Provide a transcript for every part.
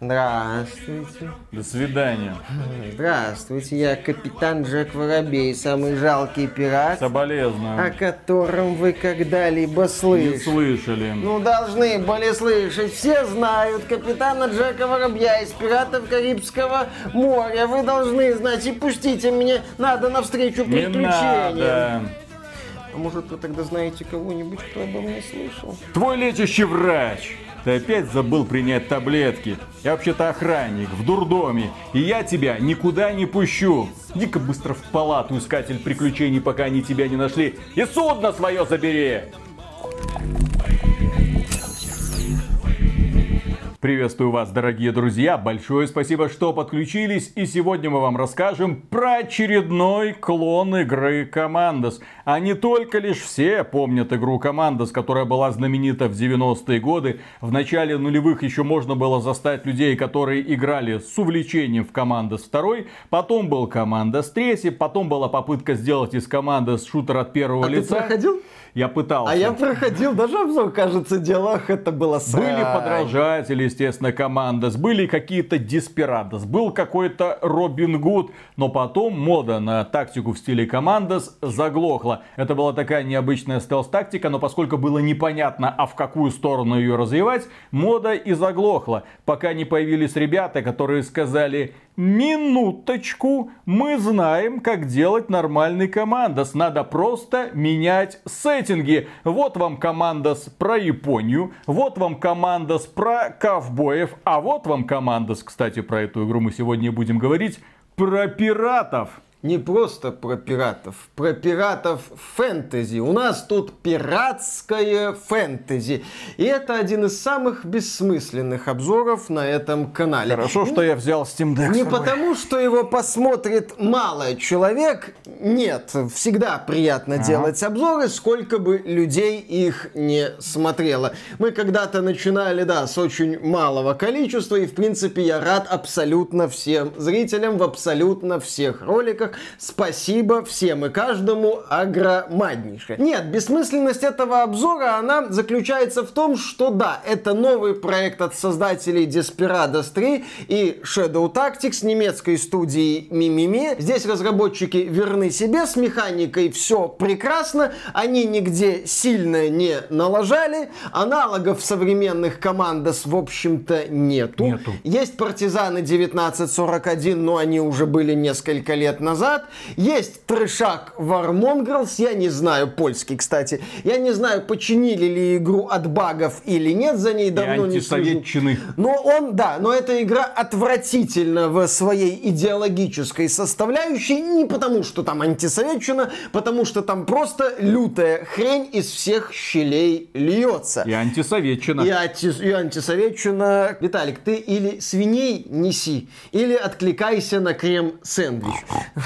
Здравствуйте. До свидания. Здравствуйте, я капитан Джек Воробей, самый жалкий пират, соболезную, о котором вы когда-либо слышали. Не слышали. Ну, должны были слышать. Все знают капитана Джека Воробья из «Пиратов Карибского моря». Вы должны знать, и пустите меня, надо навстречу приключениям. А может, вы тогда знаете кого-нибудь, кто обо мне слышал? Твой лечащий врач! Ты опять забыл принять таблетки. Я вообще-то охранник в дурдоме, и я тебя никуда не пущу. Иди-ка быстро в палату, искатель приключений, пока они тебя не нашли. И судно свое забери! Приветствую вас, дорогие друзья. Большое спасибо, что подключились. И сегодня мы вам расскажем про очередной клон игры Commandos. А не только лишь все помнят игру Commandos, которая была знаменита в 90-е годы. В начале нулевых еще можно было застать людей, которые играли с увлечением в Commandos 2. Потом был Commandos 3. Потом была попытка сделать из Commandos шутер от первого лица. Ты проходил? Я пытался. А я проходил, даже обзор, кажется, делах это было срань. Были подражатели, естественно, Commandos. Были какие-то Desperados. Был какой-то Робин Гуд. Но потом мода на тактику в стиле Commandos заглохла. Это была такая необычная стелс-тактика, но поскольку было непонятно, а в какую сторону ее развивать, мода и заглохла. Пока не появились ребята, которые сказали: минуточку, мы знаем, как делать нормальный Commandos. Надо просто менять сеттинги. Вот вам Commandos про Японию, вот вам Commandos про ковбоев, а вот вам Commandos, кстати, про эту игру мы сегодня будем говорить, про пиратов. Не просто про пиратов фэнтези. У нас тут пиратское фэнтези. И это один из самых бессмысленных обзоров на этом канале. Хорошо, что я взял Steam Deck. Не потому, что его посмотрит мало человек. Нет, всегда приятно делать обзоры, сколько бы людей их не смотрело. Мы когда-то начинали, да, с очень малого количества. И, в принципе, я рад абсолютно всем зрителям в абсолютно всех роликах. Спасибо всем и каждому огромнейшее. Нет, бессмысленность этого обзора, она заключается в том, что да, это новый проект от создателей Desperados 3 и Shadow Tactics немецкой студии Mimimi. Здесь разработчики верны себе, с механикой все прекрасно, они нигде сильно не налажали, аналогов современных Commandos в общем-то нету. Есть партизаны 1941, но они уже были несколько лет назад. Есть трешак War Mongrels, я не знаю, польский, кстати. Я не знаю, починили ли игру от багов или нет, за ней давно не слежу. Но эта игра отвратительна в своей идеологической составляющей, не потому, что там антисоветчина, потому что там просто лютая хрень из всех щелей льется. И антисоветчина. И антисоветчина. Виталик, ты или свиней неси, или откликайся на крем-сэндвич.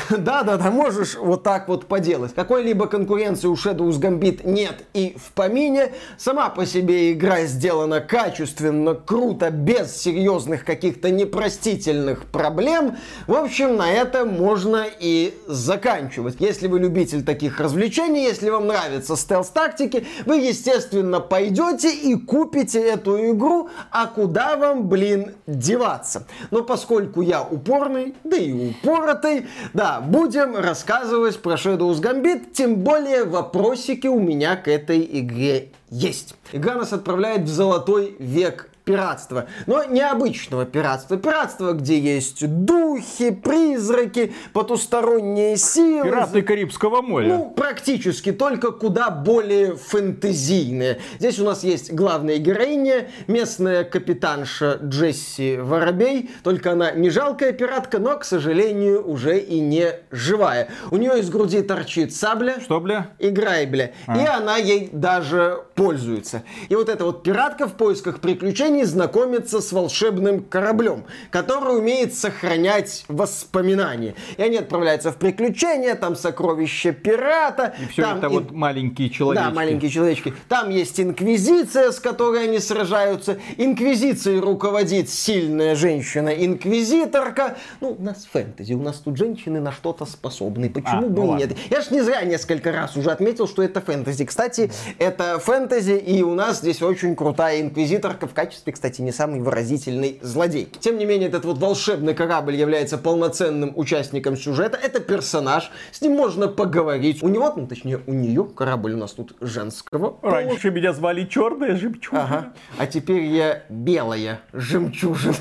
Да, можешь вот так вот поделать. Какой-либо конкуренции у Shadow's Gambit нет и в помине. Сама по себе игра сделана качественно, круто, без серьезных каких-то непростительных проблем. В общем, на этом можно и заканчивать. Если вы любитель таких развлечений, если вам нравятся стелс-тактики, вы, естественно, пойдете и купите эту игру, а куда вам, блин, деваться? Но поскольку я упорный, да и упоротый, да, будем рассказывать про Shadow's Gambit, тем более вопросики у меня к этой игре есть. Игра нас отправляет в золотой век пиратства, но необычного пиратства. Пиратство, где есть духи, призраки, потусторонние силы. Пираты Карибского моря. Ну, практически, только куда более фэнтезийные. Здесь у нас есть главная героиня, местная капитанша Джесси Воробей. Только она не жалкая пиратка, но, к сожалению, уже и не живая. У нее из груди торчит сабля. Что, бля? Играй, бля. И она ей даже пользуется. И вот эта вот пиратка в поисках приключений знакомится с волшебным кораблем, который умеет сохранять воспоминания. И они отправляются в приключения, там сокровища пирата. И все там это вот маленькие человечки. Да, маленькие человечки. Там есть инквизиция, с которой они сражаются. Инквизицией руководит сильная женщина-инквизиторка. Ну, у нас фэнтези, у нас тут женщины на что-то способны. Почему бы и нет? Я ж не зря несколько раз уже отметил, что это фэнтези. Кстати, это фэнтези, и у нас здесь очень крутая инквизиторка в качестве принципе, кстати, не самый выразительный злодей. Тем не менее, этот вот волшебный корабль является полноценным участником сюжета. Это персонаж, с ним можно поговорить. У него, ну точнее, у нее, корабль у нас тут женского. Раньше меня звали Черная Жемчужина. Ага. А теперь я Белая Жемчужина.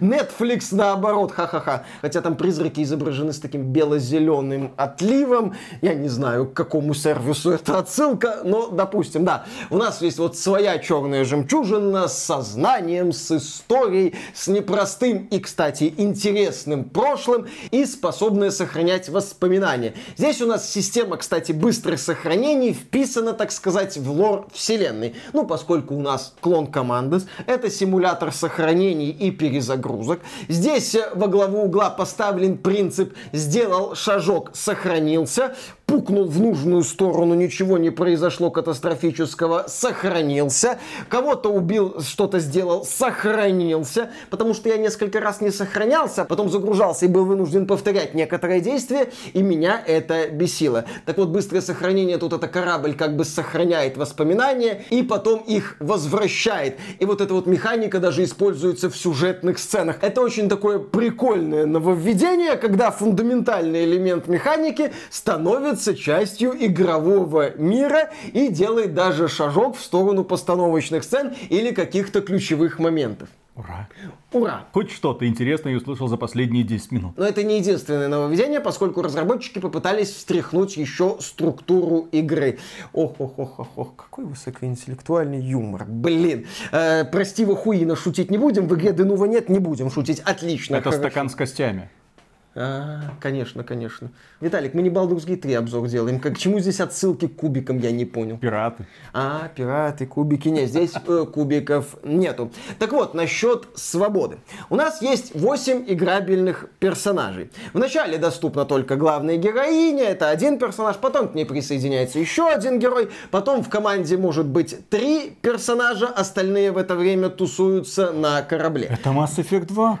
Netflix наоборот, ха-ха-ха. Хотя там призраки изображены с таким бело-зеленым отливом. Я не знаю, к какому сервису это отсылка, но допустим, да. У нас есть вот своя Черная Жемчужина с сознанием, с историей, с непростым и, кстати, интересным прошлым и способная сохранять воспоминания. Здесь у нас система, кстати, быстрых сохранений вписана, так сказать, в лор вселенной. Ну, поскольку у нас клон Commandos, это симулятор сохранений и перезагрузок. Здесь во главу угла поставлен принцип «сделал шажок, сохранился», пукнул в нужную сторону, ничего не произошло катастрофического, сохранился. Кого-то убил, что-то сделал, сохранился. Потому что я несколько раз не сохранялся, потом загружался и был вынужден повторять некоторые действия, и меня это бесило. Так вот, быстрое сохранение, тут это корабль как бы сохраняет воспоминания и потом их возвращает. И вот эта вот механика даже используется в сюжетных сценах. Это очень такое прикольное нововведение, когда фундаментальный элемент механики становится частью игрового мира и делает даже шажок в сторону постановочных сцен или каких-то ключевых моментов. Ура! Ура! Хоть что-то интересное я услышал за последние 10 минут. Но это не единственное нововведение, поскольку разработчики попытались встряхнуть еще структуру игры. Ох, какой высокоинтеллектуальный юмор. Блин. Прости, вы хуина шутить не будем. В игре Denuvo нет, не будем шутить. Отлично. Это хорошо. Стакан с костями. Конечно. Виталик, мы не Baldur's Gate 3 обзор делаем. К чему здесь отсылки к кубикам, я не понял. Пираты. Пираты, кубики. Нет, здесь кубиков нету. Так вот, насчет свободы. У нас есть 8 играбельных персонажей. Вначале доступна только главная героиня, это один персонаж, потом к ней присоединяется еще один герой, потом в команде может быть 3 персонажа, остальные в это время тусуются на корабле. Это Mass Effect 2?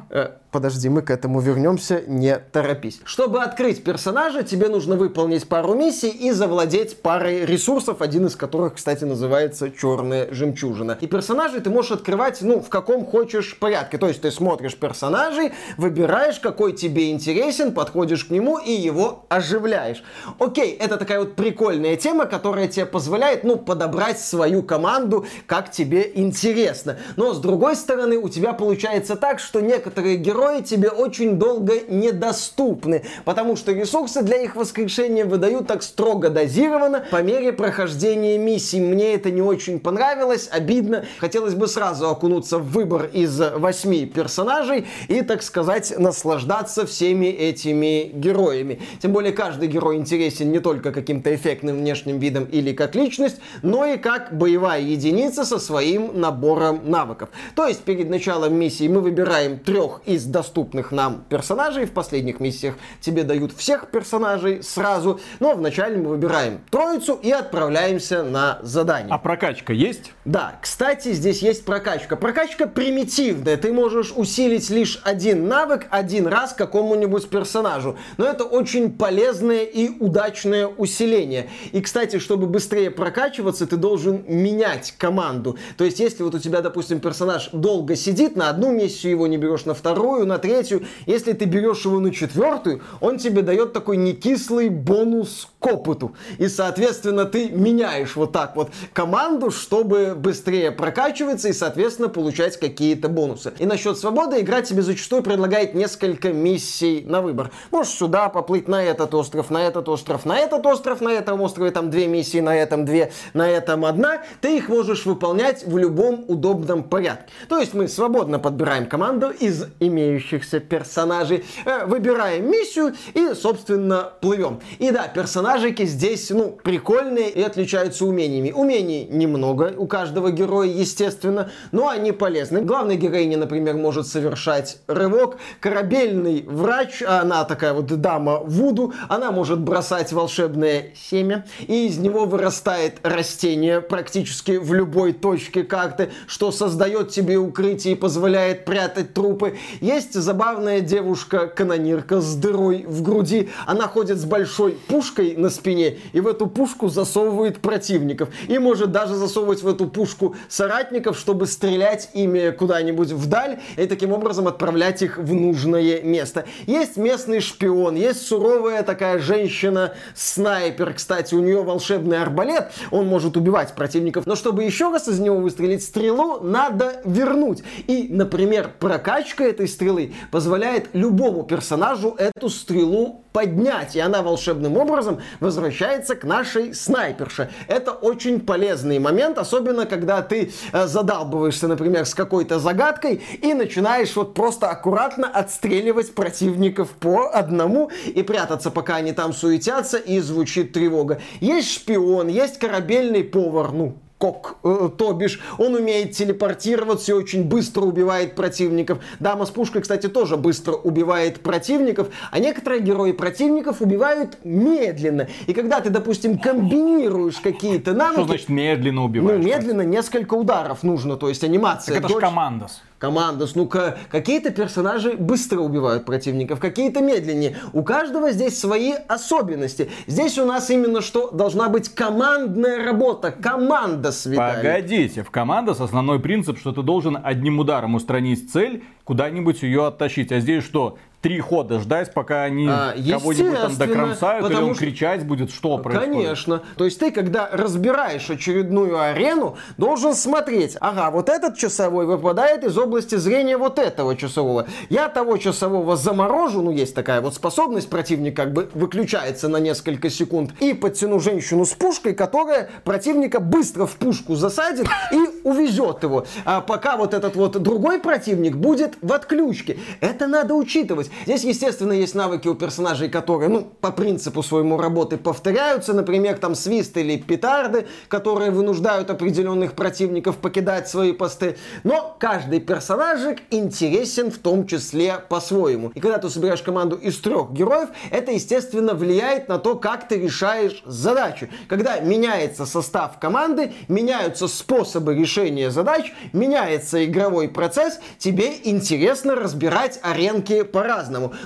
Подожди, мы к этому вернемся, не торопись. Чтобы открыть персонажа, тебе нужно выполнить пару миссий и завладеть парой ресурсов, один из которых, кстати, называется Черная Жемчужина. И персонажей ты можешь открывать, ну, в каком хочешь порядке. То есть ты смотришь персонажей, выбираешь, какой тебе интересен, подходишь к нему и его оживляешь. Окей, это такая вот прикольная тема, которая тебе позволяет, ну, подобрать свою команду, как тебе интересно. Но, с другой стороны, у тебя получается так, что некоторые герои тебе очень долго недоступны, потому что ресурсы для их воскрешения выдают так строго дозированно по мере прохождения миссий. Мне это не очень понравилось, обидно. Хотелось бы сразу окунуться в выбор из 8 персонажей и, так сказать, наслаждаться всеми этими героями. Тем более, каждый герой интересен не только каким-то эффектным внешним видом или как личность, но и как боевая единица со своим набором навыков. То есть, перед началом миссии мы выбираем 3 из доступных нам персонажей. В последних миссиях тебе дают всех персонажей сразу. Но вначале мы выбираем 3 и отправляемся на задание. А прокачка есть? Да. Кстати, здесь есть прокачка. Прокачка примитивная. Ты можешь усилить лишь один навык один раз какому-нибудь персонажу. Но это очень полезное и удачное усиление. И, кстати, чтобы быстрее прокачиваться, ты должен менять команду. То есть, если вот у тебя, допустим, персонаж долго сидит, на одну миссию его не берешь, на вторую, на 3, если ты берешь его на 4, он тебе дает такой некислый бонус к опыту. И, соответственно, ты меняешь вот так вот команду, чтобы быстрее прокачиваться и, соответственно, получать какие-то бонусы. И насчет свободы игра тебе зачастую предлагает несколько миссий на выбор. Можешь сюда поплыть, на этот остров, на этот остров, на этот остров, на этом острове там 2 миссии, на этом 2, на этом 1. Ты их можешь выполнять в любом удобном порядке. То есть мы свободно подбираем команду из имеющихся персонажей, выбираем миссию и, собственно, плывем. И да, персонажики здесь, ну, прикольные и отличаются умениями. Умений немного у каждого героя, естественно, но они полезны. Главная героиня, например, может совершать рывок. Корабельный врач, она такая вот дама Вуду, она может бросать волшебное семя, и из него вырастает растение практически в любой точке карты, что создает тебе укрытие и позволяет прятать трупы. Есть забавная девушка-канонирка с дырой в груди. Она ходит с большой пушкой, на спине, и в эту пушку засовывает противников. И может даже засовывать в эту пушку соратников, чтобы стрелять ими куда-нибудь вдаль и таким образом отправлять их в нужное место. Есть местный шпион, есть суровая такая женщина-снайпер. Кстати, у нее волшебный арбалет, он может убивать противников. Но чтобы еще раз из него выстрелить стрелу, надо вернуть. И, например, прокачка этой стрелы позволяет любому персонажу эту стрелу поднять. И она волшебным образом возвращается к нашей снайперше. Это очень полезный момент, особенно когда ты задалбываешься, например, с какой-то загадкой и начинаешь вот просто аккуратно отстреливать противников по одному и прятаться, пока они там суетятся и звучит тревога. Есть шпион, есть корабельный повар, ну, кок, то бишь, он умеет телепортироваться и очень быстро убивает противников. Дама с пушкой, кстати, тоже быстро убивает противников, а некоторые герои противников убивают медленно. И когда ты, допустим, комбинируешь какие-то навыки... Что значит медленно убиваешь? Ну, медленно несколько ударов нужно, то есть анимация. Так это же Командос. Командос. Ну-ка, какие-то персонажи быстро убивают противников, какие-то медленнее. У каждого здесь свои особенности. Здесь у нас именно что должна быть командная работа. Командос, Виталий. Погодите, в Командос основной принцип, что ты должен одним ударом устранить цель, куда-нибудь ее оттащить. А здесь что? 3 хода ждать, пока они кого-нибудь там докромсают, или он что... кричать будет, что происходит. Конечно. То есть ты, когда разбираешь очередную арену, должен смотреть, ага, вот этот часовой выпадает из области зрения вот этого часового. Я того часового заморожу, ну есть такая вот способность, противник как бы выключается на несколько секунд, и подтяну женщину с пушкой, которая противника быстро в пушку засадит и увезет его. А пока вот этот вот другой противник будет в отключке. Это надо учитывать. Здесь, естественно, есть навыки у персонажей, которые, ну, по принципу своему работы повторяются. Например, там свист или петарды, которые вынуждают определенных противников покидать свои посты. Но каждый персонажик интересен в том числе по-своему. И когда ты собираешь команду из 3 героев, это, естественно, влияет на то, как ты решаешь задачу. Когда меняется состав команды, меняются способы решения задач, меняется игровой процесс, тебе интересно разбирать аренки по-разному.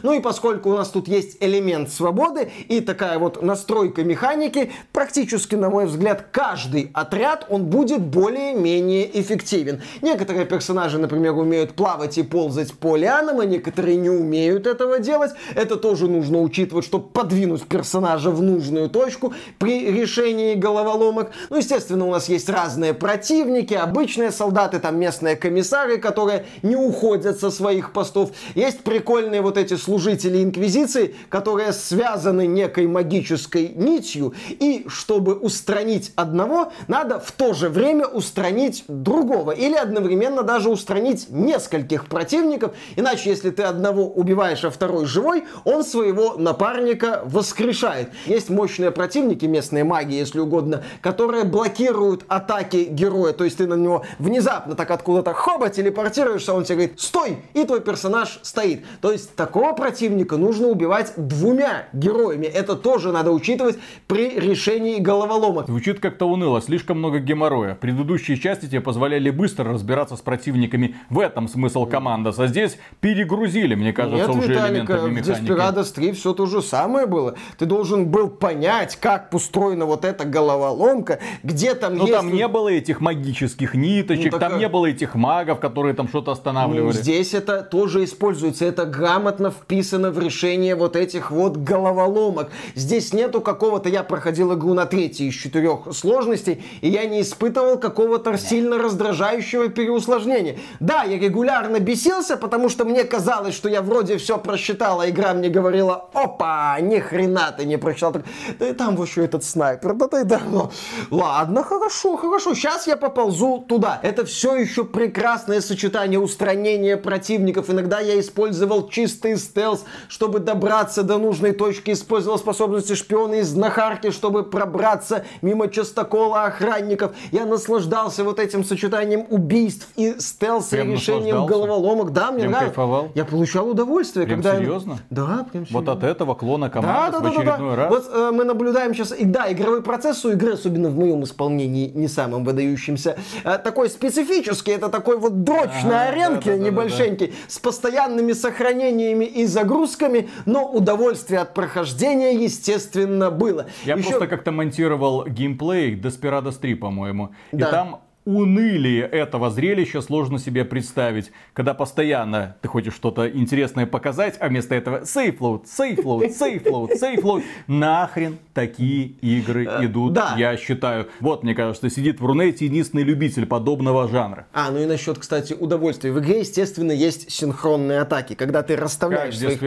Ну и поскольку у нас тут есть элемент свободы и такая вот настройка механики, практически, на мой взгляд, каждый отряд, он будет более-менее эффективен. Некоторые персонажи, например, умеют плавать и ползать по лианам, а некоторые не умеют этого делать. Это тоже нужно учитывать, чтобы подвинуть персонажа в нужную точку при решении головоломок. Ну, естественно, у нас есть разные противники, обычные солдаты, там местные комиссары, которые не уходят со своих постов. Есть прикольные вот эти служители инквизиции, которые связаны некой магической нитью, и чтобы устранить одного, надо в то же время устранить другого, или одновременно даже устранить нескольких противников, иначе если ты одного убиваешь, а второй живой, он своего напарника воскрешает. Есть мощные противники, местные маги, если угодно, которые блокируют атаки героя, то есть ты на него внезапно так откуда-то хоба телепортируешься, он тебе говорит «стой!» и твой персонаж стоит. То есть такого противника нужно убивать 2 героями. Это тоже надо учитывать при решении головоломок. Звучит как-то уныло, слишком много геморроя. Предыдущие части тебе позволяли быстро разбираться с противниками. В этом смысл Командос. А здесь перегрузили, мне кажется, нет, уже элементами механики. В Desperados 3 все то же самое было. Ты должен был понять, как устроена вот эта головоломка, где там есть... Но там не было этих магических ниточек, ну, так... там не было этих магов, которые там что-то останавливали. Ну, здесь это тоже используется. Это грамотно вписано в решение вот этих вот головоломок. Здесь нету какого-то... Я проходил игру на 3-й из 4 сложностей, и я не испытывал какого-то сильно раздражающего переусложнения. Да, я регулярно бесился, потому что мне казалось, что я вроде все просчитал, а игра мне говорила, опа, ни хрена ты не прочитал. Да и там вообще этот снайпер, да ты давно. Ладно, хорошо, хорошо, сейчас я поползу туда. Это все еще прекрасное сочетание устранения противников. Иногда я использовал чистый стелс, чтобы добраться до нужной точки, использовал способности шпиона и знахарки, чтобы пробраться мимо частокола охранников. Я наслаждался вот этим сочетанием убийств и стелса, прям решением головоломок. Да, мне нравится. Кайфовал. Я получал удовольствие. Прям когда серьезно? Да, прям серьезно. Вот от этого клона команды в очередной раз. Вот мы наблюдаем сейчас, да, игровой процесс у игры, особенно в моем исполнении, не самым выдающимся, такой специфический, это такой вот дрочь на аренке небольшенький, с постоянными сохранениями требованиями и загрузками, но удовольствие от прохождения, естественно, было. Я просто как-то монтировал геймплей Desperados 3, по-моему, да. И там... Унылие этого зрелища сложно себе представить, когда постоянно ты хочешь что-то интересное показать, а вместо этого сейфлоуд, сейфлоуд, сейфлоуд, сейфлоуд. Нахрен такие игры идут, да. Я считаю. Вот, мне кажется, сидит в Рунете единственный любитель подобного жанра. А, ну и насчет, кстати, удовольствия. В игре, естественно, есть синхронные атаки, когда ты расставляешь своих...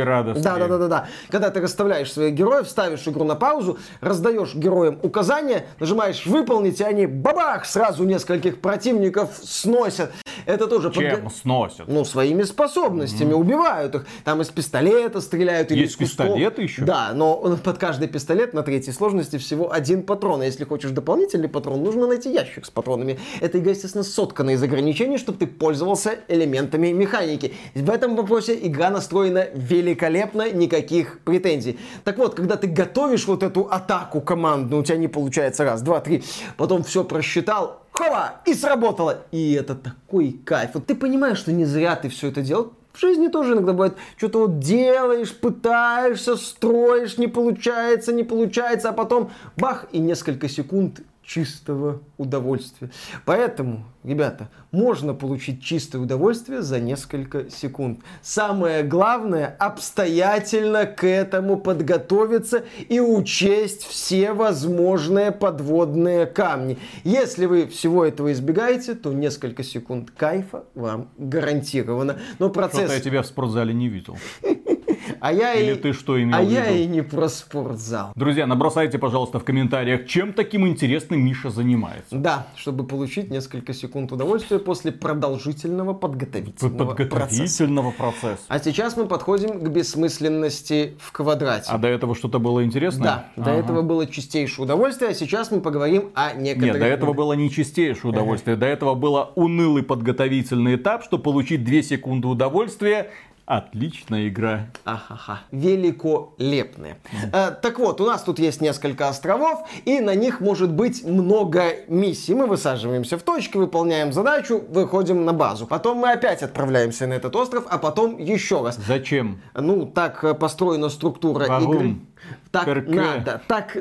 Да. Когда ты расставляешь своих героев, ставишь игру на паузу, раздаешь героям указания, нажимаешь «выполнить», и они бабах, сразу несколько противников сносят. Это тоже... Чем сносят? Ну, своими способностями. Убивают их. Там из пистолета стреляют. Или есть из пистолеты еще? Да, но под каждый пистолет на третьей сложности всего один патрон. А если хочешь дополнительный патрон, нужно найти ящик с патронами. Эта игра, естественно, соткана из ограничений, чтобы ты пользовался элементами механики. В этом вопросе игра настроена великолепно, никаких претензий. Так вот, когда ты готовишь вот эту атаку командную, у тебя не получается раз, два, три, потом все просчитал, хова! И сработало! И это такой кайф. Вот ты понимаешь, что не зря ты все это делал. В жизни тоже иногда бывает, что-то вот делаешь, пытаешься, строишь, не получается, а потом бах, и несколько секунд чистого удовольствия. Поэтому, ребята, можно получить чистое удовольствие за несколько секунд. Самое главное, обстоятельно к этому подготовиться и учесть все возможные подводные камни. Если вы всего этого избегаете, то несколько секунд кайфа вам гарантировано. Но процесс... Что-то я тебя в спортзале не видел. А я и не про спортзал. Друзья, набросайте, пожалуйста, в комментариях, чем таким интересным Миша занимается. Да, чтобы получить несколько секунд удовольствия после продолжительного подготовительного процесса. А сейчас мы подходим к бессмысленности в квадрате. А до этого что-то было интересное? Да, до этого было чистейшее удовольствие, а сейчас мы поговорим о некоторых... Нет, до этого было не чистейшее удовольствие, до этого было унылый подготовительный этап, чтобы получить 2 секунды удовольствия. Отличная игра. Ахаха. Великолепная. Так вот, у нас тут есть несколько островов, и на них может быть много миссий. Мы высаживаемся в точке, выполняем задачу, выходим на базу. Потом мы опять отправляемся на этот остров, а потом еще раз. Зачем? Ну, так построена структура игры. Так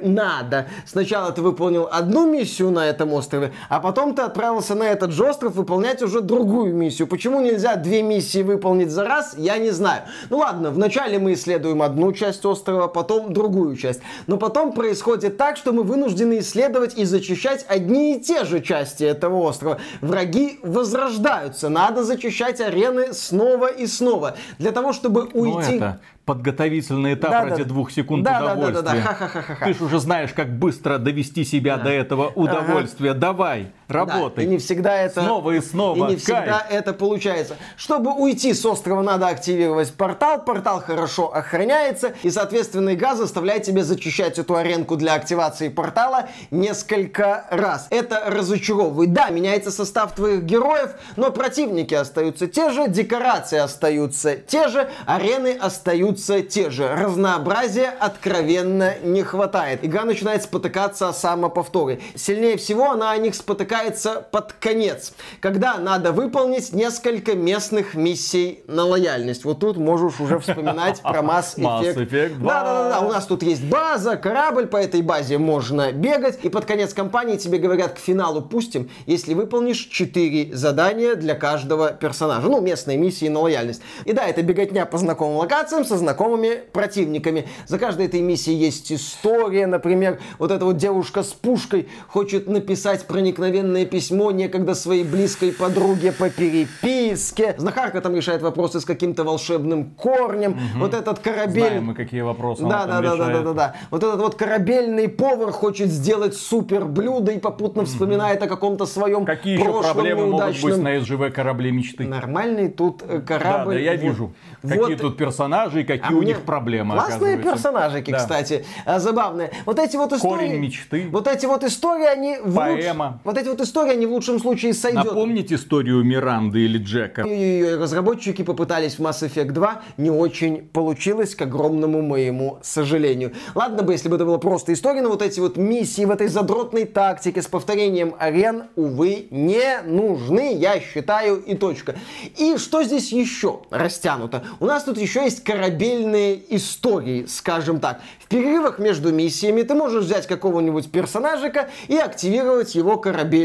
надо. Сначала ты выполнил одну миссию на этом острове, а потом ты отправился на этот же остров выполнять уже другую миссию. Почему нельзя 2 миссии выполнить за раз, я не знаю. Ну ладно, вначале мы исследуем одну часть острова, потом другую часть. Но потом происходит так, что мы вынуждены исследовать и зачищать одни и те же части этого острова. Враги возрождаются, надо зачищать арены снова и снова. Для того, чтобы уйти... Подготовительный этап ради 2 секунд удовольствия. Да. Ты же уже знаешь, как быстро довести себя до этого удовольствия. Давай, работай. Да. И не всегда это... Снова и снова. И не всегда это получается. Чтобы уйти с острова, надо активировать портал. Портал хорошо охраняется. И, соответственно, игра заставляет тебя зачищать эту аренку для активации портала несколько раз. Это разочаровывает. Да, меняется состав твоих героев, но противники остаются те же, декорации остаются те же, арены остаются те же. Разнообразия откровенно не хватает. Игра начинает спотыкаться о самоповторы. Сильнее всего она о них спотыкается под конец, когда надо выполнить несколько местных миссий на лояльность. Вот тут можешь уже вспоминать про Mass Effect. Да. У нас тут есть база, корабль, по этой базе можно бегать. И под конец кампании тебе говорят, к финалу пустим, если выполнишь 4 задания для каждого персонажа. Ну, местные миссии на лояльность. И да, это беготня по знакомым локациям, со знакомыми противниками. За каждой этой миссией есть история, например, вот эта вот девушка с пушкой хочет написать проникновенное письмо некогда своей близкой подруге по переписке. Знахарка там решает вопросы с каким-то волшебным корнем. Вот этот корабель... Знаем мы, какие вопросы она там решает. Вот этот вот корабельный повар хочет сделать супер блюдо и попутно вспоминает о каком-то своем прошлом неудачном. Какие еще проблемы могут быть на СЖВ корабле мечты? Нормальный тут корабль. Да, я вижу. Какие тут персонажи, какие у них проблемы. Классные персонажики, кстати, забавные. Вот эти вот истории... Корень мечты. Вот эти вот истории, они... Поэма. Вот эти вот история не в лучшем случае сойдет. Напомните историю Миранды или Джека. Ее разработчики попытались в Mass Effect 2, не очень получилось, к огромному моему сожалению. Ладно бы, если бы это была просто история, но вот эти вот миссии в этой задротной тактике с повторением арен, увы, не нужны, я считаю, и точка. И что здесь еще растянуто? У нас тут еще есть корабельные истории, скажем так. В перерывах между миссиями ты можешь взять какого-нибудь персонажика и активировать его корабельную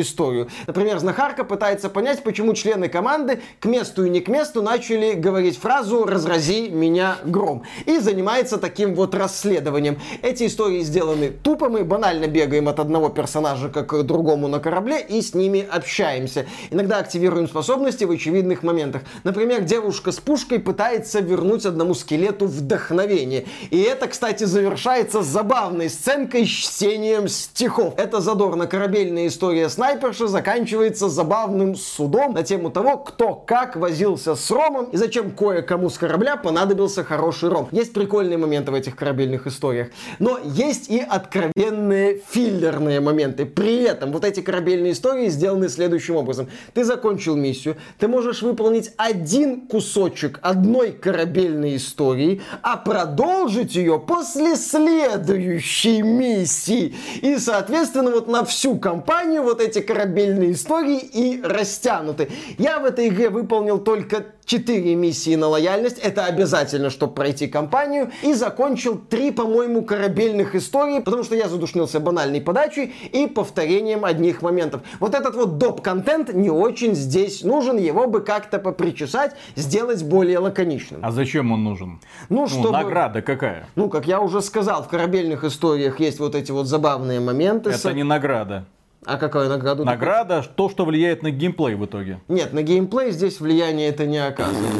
историю. Например, знахарка пытается понять, почему члены команды к месту и не к месту начали говорить фразу «разрази меня гром» и занимается таким вот расследованием. Эти истории сделаны тупо, мы банально бегаем от одного персонажика к другому на корабле и с ними общаемся. Иногда активируем способности в очевидных моментах. Например, девушка с пушкой пытается вернуть одному скелету вдохновение. И это, кстати, завершается забавной сценкой с чтением стихов. Это задорно корабельная история снайперши заканчивается забавным судом на тему того, кто как возился с ромом и зачем кое-кому с корабля понадобился хороший ром. Есть прикольные моменты в этих корабельных историях, но есть и откровенные филлерные моменты. При этом вот эти корабельные истории сделаны следующим образом. Ты закончил миссию, ты можешь выполнить один кусочек одной корабельной истории, а продолжить ее после следующей миссии. И, соответственно, вот на всю компанию вот эти корабельные истории и растянуты. Я в этой игре выполнил только 4 миссии на лояльность, это обязательно, чтобы пройти кампанию, и закончил 3, по-моему, корабельных историй, потому что я задушнился банальной подачей и повторением одних моментов. Вот этот вот доп-контент не очень здесь нужен, его бы как-то попричесать, сделать более лаконичным. А зачем он нужен? Ну, чтобы... награда какая? Ну, как я уже сказал, в корабельных историях есть вот эти вот забавные моменты. Это не награда. А какая награда? Награда — то, что влияет на геймплей в итоге. Нет, на геймплей здесь влияние это не оказывает.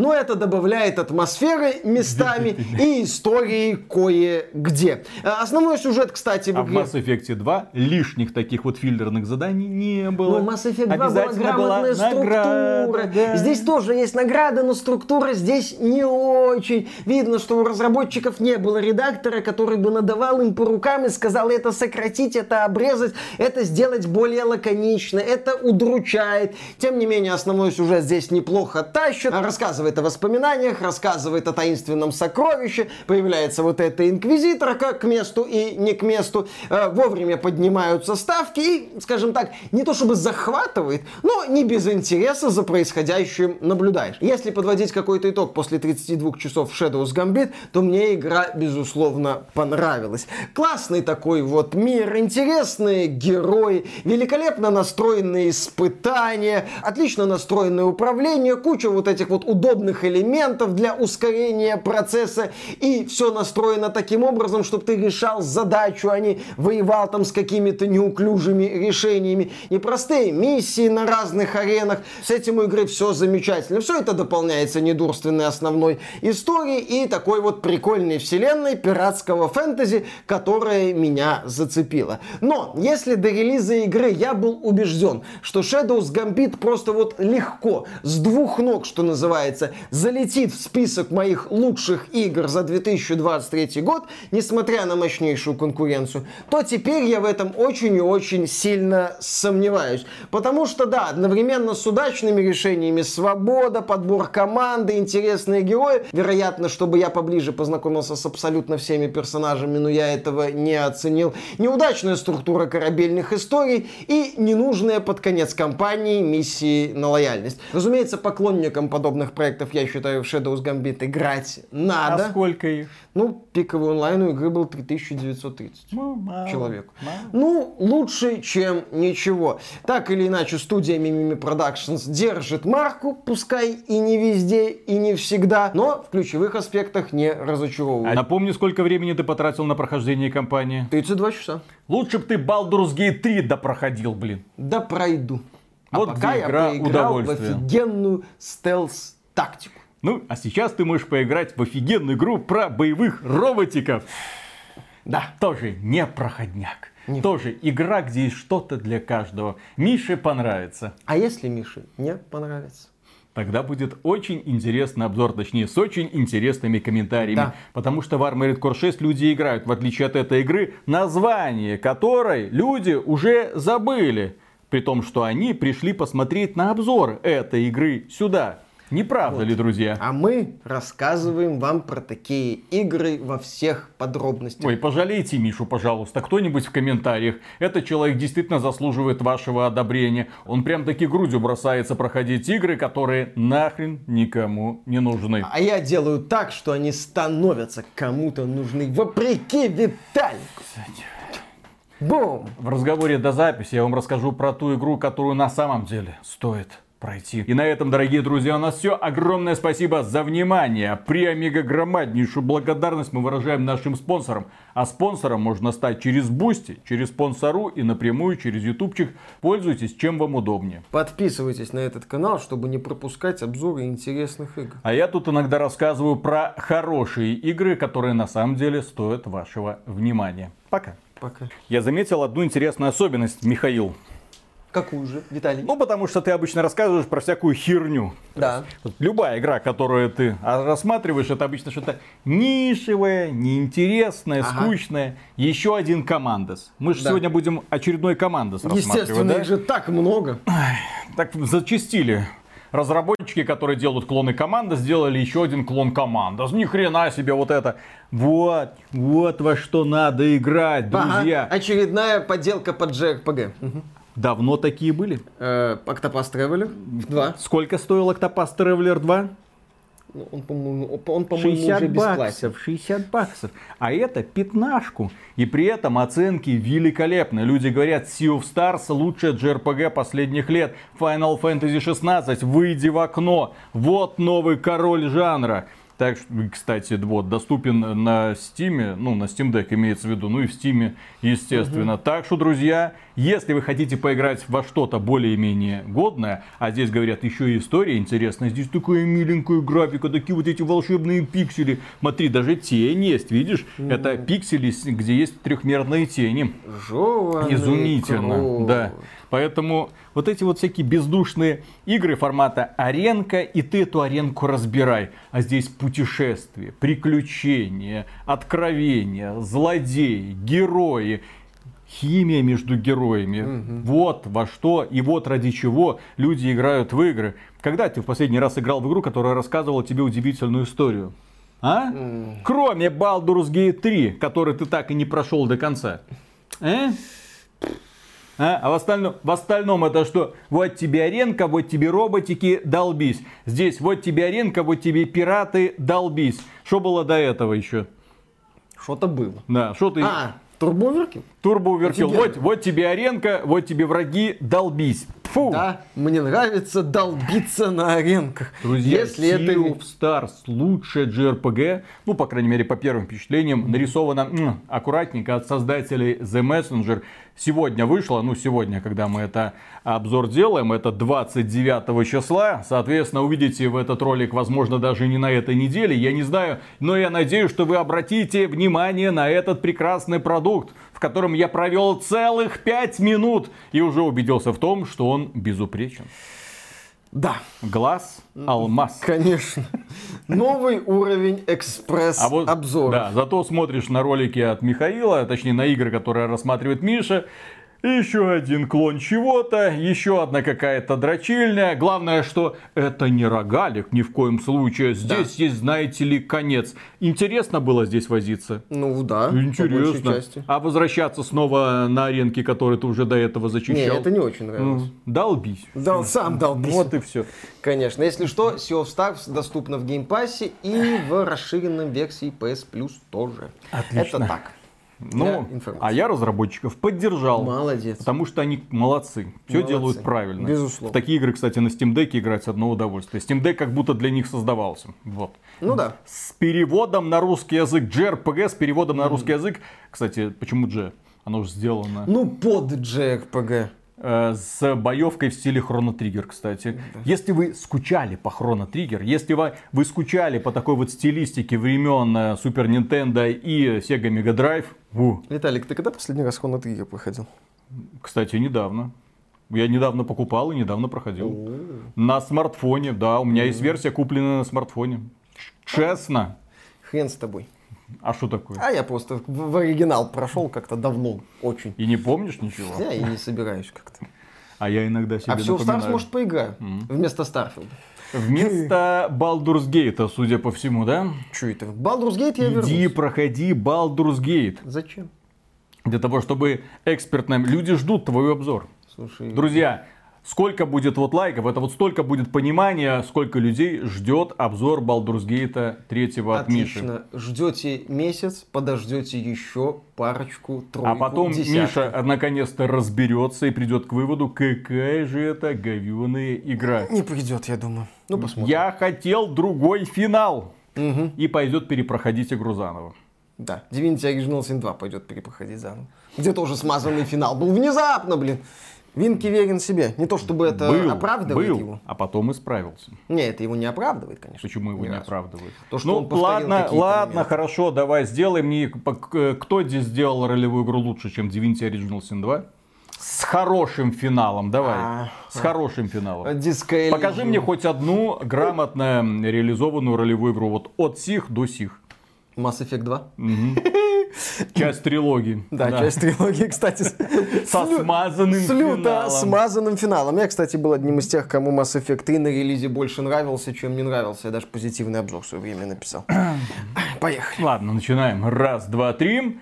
Но это добавляет атмосферы местами и истории кое-где. Основной сюжет, кстати, в игре... А в Mass Effect 2 лишних таких вот филлерных заданий не было. Но в Mass Effect 2 была грамотная структура. Да. Здесь тоже есть награды, но структура здесь не очень. Видно, что у разработчиков не было редактора, который бы надавал им по рукам и сказал это сократить, это обрезать, это сделать более лаконично, это удручает. Тем не менее, основной сюжет здесь неплохо тащит, рассказывает о воспоминаниях, рассказывает о таинственном сокровище, появляется вот эта инквизиторка к месту и не к месту, вовремя поднимаются ставки и, скажем так, не то чтобы захватывает, но не без интереса за происходящим наблюдаешь. Если подводить какой-то итог после 32 часов в Shadow's Gambit, то мне игра, безусловно, понравилась. Классный такой вот мир, интересные герои, великолепно настроенные испытания, отлично настроенное управление, куча вот этих вот удобных элементов для ускорения процесса, и все настроено таким образом, чтобы ты решал задачу, а не воевал там с какими-то неуклюжими решениями. Непростые миссии на разных аренах. С этим у игры все замечательно. Все это дополняется недурственной основной историей и такой вот прикольной вселенной пиратского фэнтези, которая меня зацепила. Но, если до релиза игры я был убежден, что Shadow's Gambit просто вот легко, с двух ног, что называется, залетит в список моих лучших игр за 2023 год, несмотря на мощнейшую конкуренцию, то теперь я в этом очень и очень сильно сомневаюсь. Потому что, да, одновременно с удачными решениями свобода, подбор команды, интересные герои, вероятно, чтобы я поближе познакомился с абсолютно всеми персонажами, но я этого не оценил, неудачная структура корабельных историй и ненужная под конец кампании миссии на лояльность. Разумеется, поклонникам подобных проектов, я считаю, в Shadow's Gambit играть надо. А сколько их? Ну, пиковый онлайн у игры был 3930 человек. Ну, лучше, чем ничего. Так или иначе, студия Mimimi Productions держит марку, пускай и не везде, и не всегда, но в ключевых аспектах не разочаровывает. А напомни, сколько времени ты потратил на прохождение кампании? 32 часа. Лучше бы ты Baldur's Gate 3 допроходил, блин. Да пройду. А вот пока я поиграл в офигенную стелс-тактику. Ну, а сейчас ты можешь поиграть в офигенную игру про боевых роботиков. Да. Тоже не проходняк. Не. Тоже игра, где есть что-то для каждого. Мише понравится. А если Мише не понравится? тогда будет очень интересный обзор, точнее, с очень интересными комментариями. Да. Потому что в Armored Core 6 люди играют, в отличие от этой игры, название которой люди уже забыли. При том, что они пришли посмотреть на обзор этой игры сюда. Не правда ли, друзья? А мы рассказываем вам про такие игры во всех подробностях. Ой, пожалейте Мишу, пожалуйста, кто-нибудь в комментариях. Этот человек действительно заслуживает вашего одобрения. Он прям таки грудью бросается проходить игры, которые нахрен никому не нужны. А я делаю так, что они становятся кому-то нужны, вопреки Виталику. Бум! В разговоре до записи я вам расскажу про ту игру, которую на самом деле стоит пройти. И на этом, дорогие друзья, у нас все. Огромное спасибо за внимание. Премегагромаднейшую благодарность мы выражаем нашим спонсорам. А спонсором можно стать через Boosty, через Sponsr и напрямую через ютубчик. Пользуйтесь, чем вам удобнее. Подписывайтесь на этот канал, чтобы не пропускать обзоры интересных игр. А я тут иногда рассказываю про хорошие игры, которые на самом деле стоят вашего внимания. Пока. Пока. Я заметил одну интересную особенность, Михаил. Какую же, Виталий? Ну, потому что ты обычно рассказываешь про всякую херню. Да. Вот любая игра, которую ты рассматриваешь, это обычно что-то нишевое, неинтересное, скучное. Еще один Командос. Мы же сегодня будем очередной Командос рассматривать. Естественно, их же так много. Так зачастили. Разработчики, которые делают клоны Командо, сделали еще один клон Командо. Ни хрена себе вот это. Вот во что надо играть, друзья. Ага, очередная подделка под JRPG. Угу. Давно такие были? Octopath Traveler 2. Сколько стоил Octopath Traveler 2? Он, по-моему, уже бесплатен. 60 баксов. А это пятнашку. И при этом оценки великолепны. Люди говорят, Sea of Stars лучшая JRPG последних лет. Final Fantasy XVI, выйди в окно. Вот новый король жанра. Так что, кстати, вот, доступен на Steam, ну, на Steam Deck имеется в виду, ну и в Steam, естественно. Угу. Так что, друзья, если вы хотите поиграть во что-то более-менее годное, а здесь, говорят, еще и история интересная, здесь такая миленькая графика, такие вот эти волшебные пиксели. Смотри, даже тень есть, видишь? Это пиксели, где есть трехмерные тени. Жёлтые. Изумительно, да. Поэтому вот эти вот всякие бездушные игры формата аренка, и ты эту аренку разбирай. А здесь путешествия, приключения, откровения, злодеи, герои. Химия между героями. Вот во что и вот ради чего люди играют в игры. Когда ты в последний раз играл в игру, которая рассказывала тебе удивительную историю? А? Кроме Baldur's Gate 3, который ты так и не прошел до конца. А в остальном это что? Вот тебе аренка, вот тебе роботики, долбись. Здесь вот тебе аренка, вот тебе пираты, долбись. Что было до этого еще? Что-то было. Да, что-то... Турбоуверкил? Турбоуверкил. Вот тебе аренка, вот тебе враги, долбись. Фу. Да, мне нравится долбиться на аренках. Друзья, если это Sea of Stars лучшая JRPG, ну, по крайней мере, по первым впечатлениям, нарисована аккуратненько от создателей The Messenger. Сегодня вышло, ну, сегодня, когда мы это обзор делаем, это 29 числа. Соответственно, увидите в этот ролик, возможно, даже не на этой неделе, я не знаю. Но я надеюсь, что вы обратите внимание на этот прекрасный продукт, в котором я провел целых 5 минут и уже убедился в том, что он безупречен. Да. Глаз, алмаз. Конечно. Новый уровень экспресс-обзора. Да, зато смотришь на ролики от Михаила, точнее на игры, которые рассматривает Миша. Еще один клон чего-то, еще одна какая-то дрочильня. Главное, что это не рогалик ни в коем случае. Здесь есть, знаете ли, конец. Интересно было здесь возиться? Ну да, интересно. По большей части. А возвращаться снова на аренки, которые ты уже до этого зачищал? Нет, это не очень нравилось. Долбись. Сам долбись. Вот и все. Конечно. Если что, Sea of Stars доступно в геймпассе и в расширенном версии PS Plus тоже. Отлично. Это так. Ну, а я разработчиков поддержал. Молодец. Потому что они молодцы. Все делают правильно. Безусловно. В такие игры, кстати, на Steam Deck играть одно удовольствие. Steam Deck как будто для них создавался. Вот. Ну да. С переводом на русский язык. JRPG с переводом на русский язык. Кстати, почему J? Оно же сделано... Ну, под JRPG. С боевкой в стиле Chrono Trigger, кстати. Если вы скучали по Chrono Trigger, если вы скучали по такой вот стилистике времен Super Nintendo и Sega Mega Drive... Виталик, ты когда последний раз Chrono Trigger проходил? Кстати, недавно. Я недавно покупал и недавно проходил. На смартфоне, да. У меня есть версия, купленная на смартфоне. Честно. Хрен с тобой. А что такое? А я просто в оригинал прошел как-то давно, очень. И не помнишь ничего? Я и не собираюсь как-то. А я иногда себе напоминаю. А Sea of Stars, может, поиграю вместо Starfield. Вместо Baldur's Gate, судя по всему, да? Чё это? Baldur's Gate я вернусь. Иди, проходи Baldur's Gate. Зачем? Для того, чтобы экспертно... Люди ждут твой обзор. Слушай... Друзья, сколько будет вот лайков, это вот столько будет понимания, сколько людей ждет обзор Baldur's Gate 3 от Миши. Отлично. Ждете месяц, подождете еще парочку, тройку, а потом десятку. Миша наконец-то разберется и придет к выводу, какая же это говёная игра. Не придет, я думаю. Ну, посмотрим. Я хотел другой финал. Угу. И пойдет перепроходить игру заново. Да, Divinity Original Sin 2 пойдет перепроходить заново. Где тоже смазанный финал был внезапно, блин. Винки верен себе. Не то чтобы это оправдывает его. А потом исправился. Не, это его не оправдывает, конечно. Почему его не оправдывает? То, что он ладно, хорошо, давай сделаем. Кто здесь сделал ролевую игру лучше, чем Divinity Original Sin 2? С хорошим финалом, давай. С хорошим финалом. Покажи мне хоть одну грамотно реализованную ролевую игру. Вот от сих до сих. Mass Effect 2. Часть трилогии. Да, часть трилогии, кстати, с люто смазанным финалом. Я, кстати, был одним из тех, кому Mass Effect 3 на релизе больше нравился, чем не нравился. Я даже позитивный обзор в свое время написал. Поехали. Ладно, начинаем. Раз, два, три.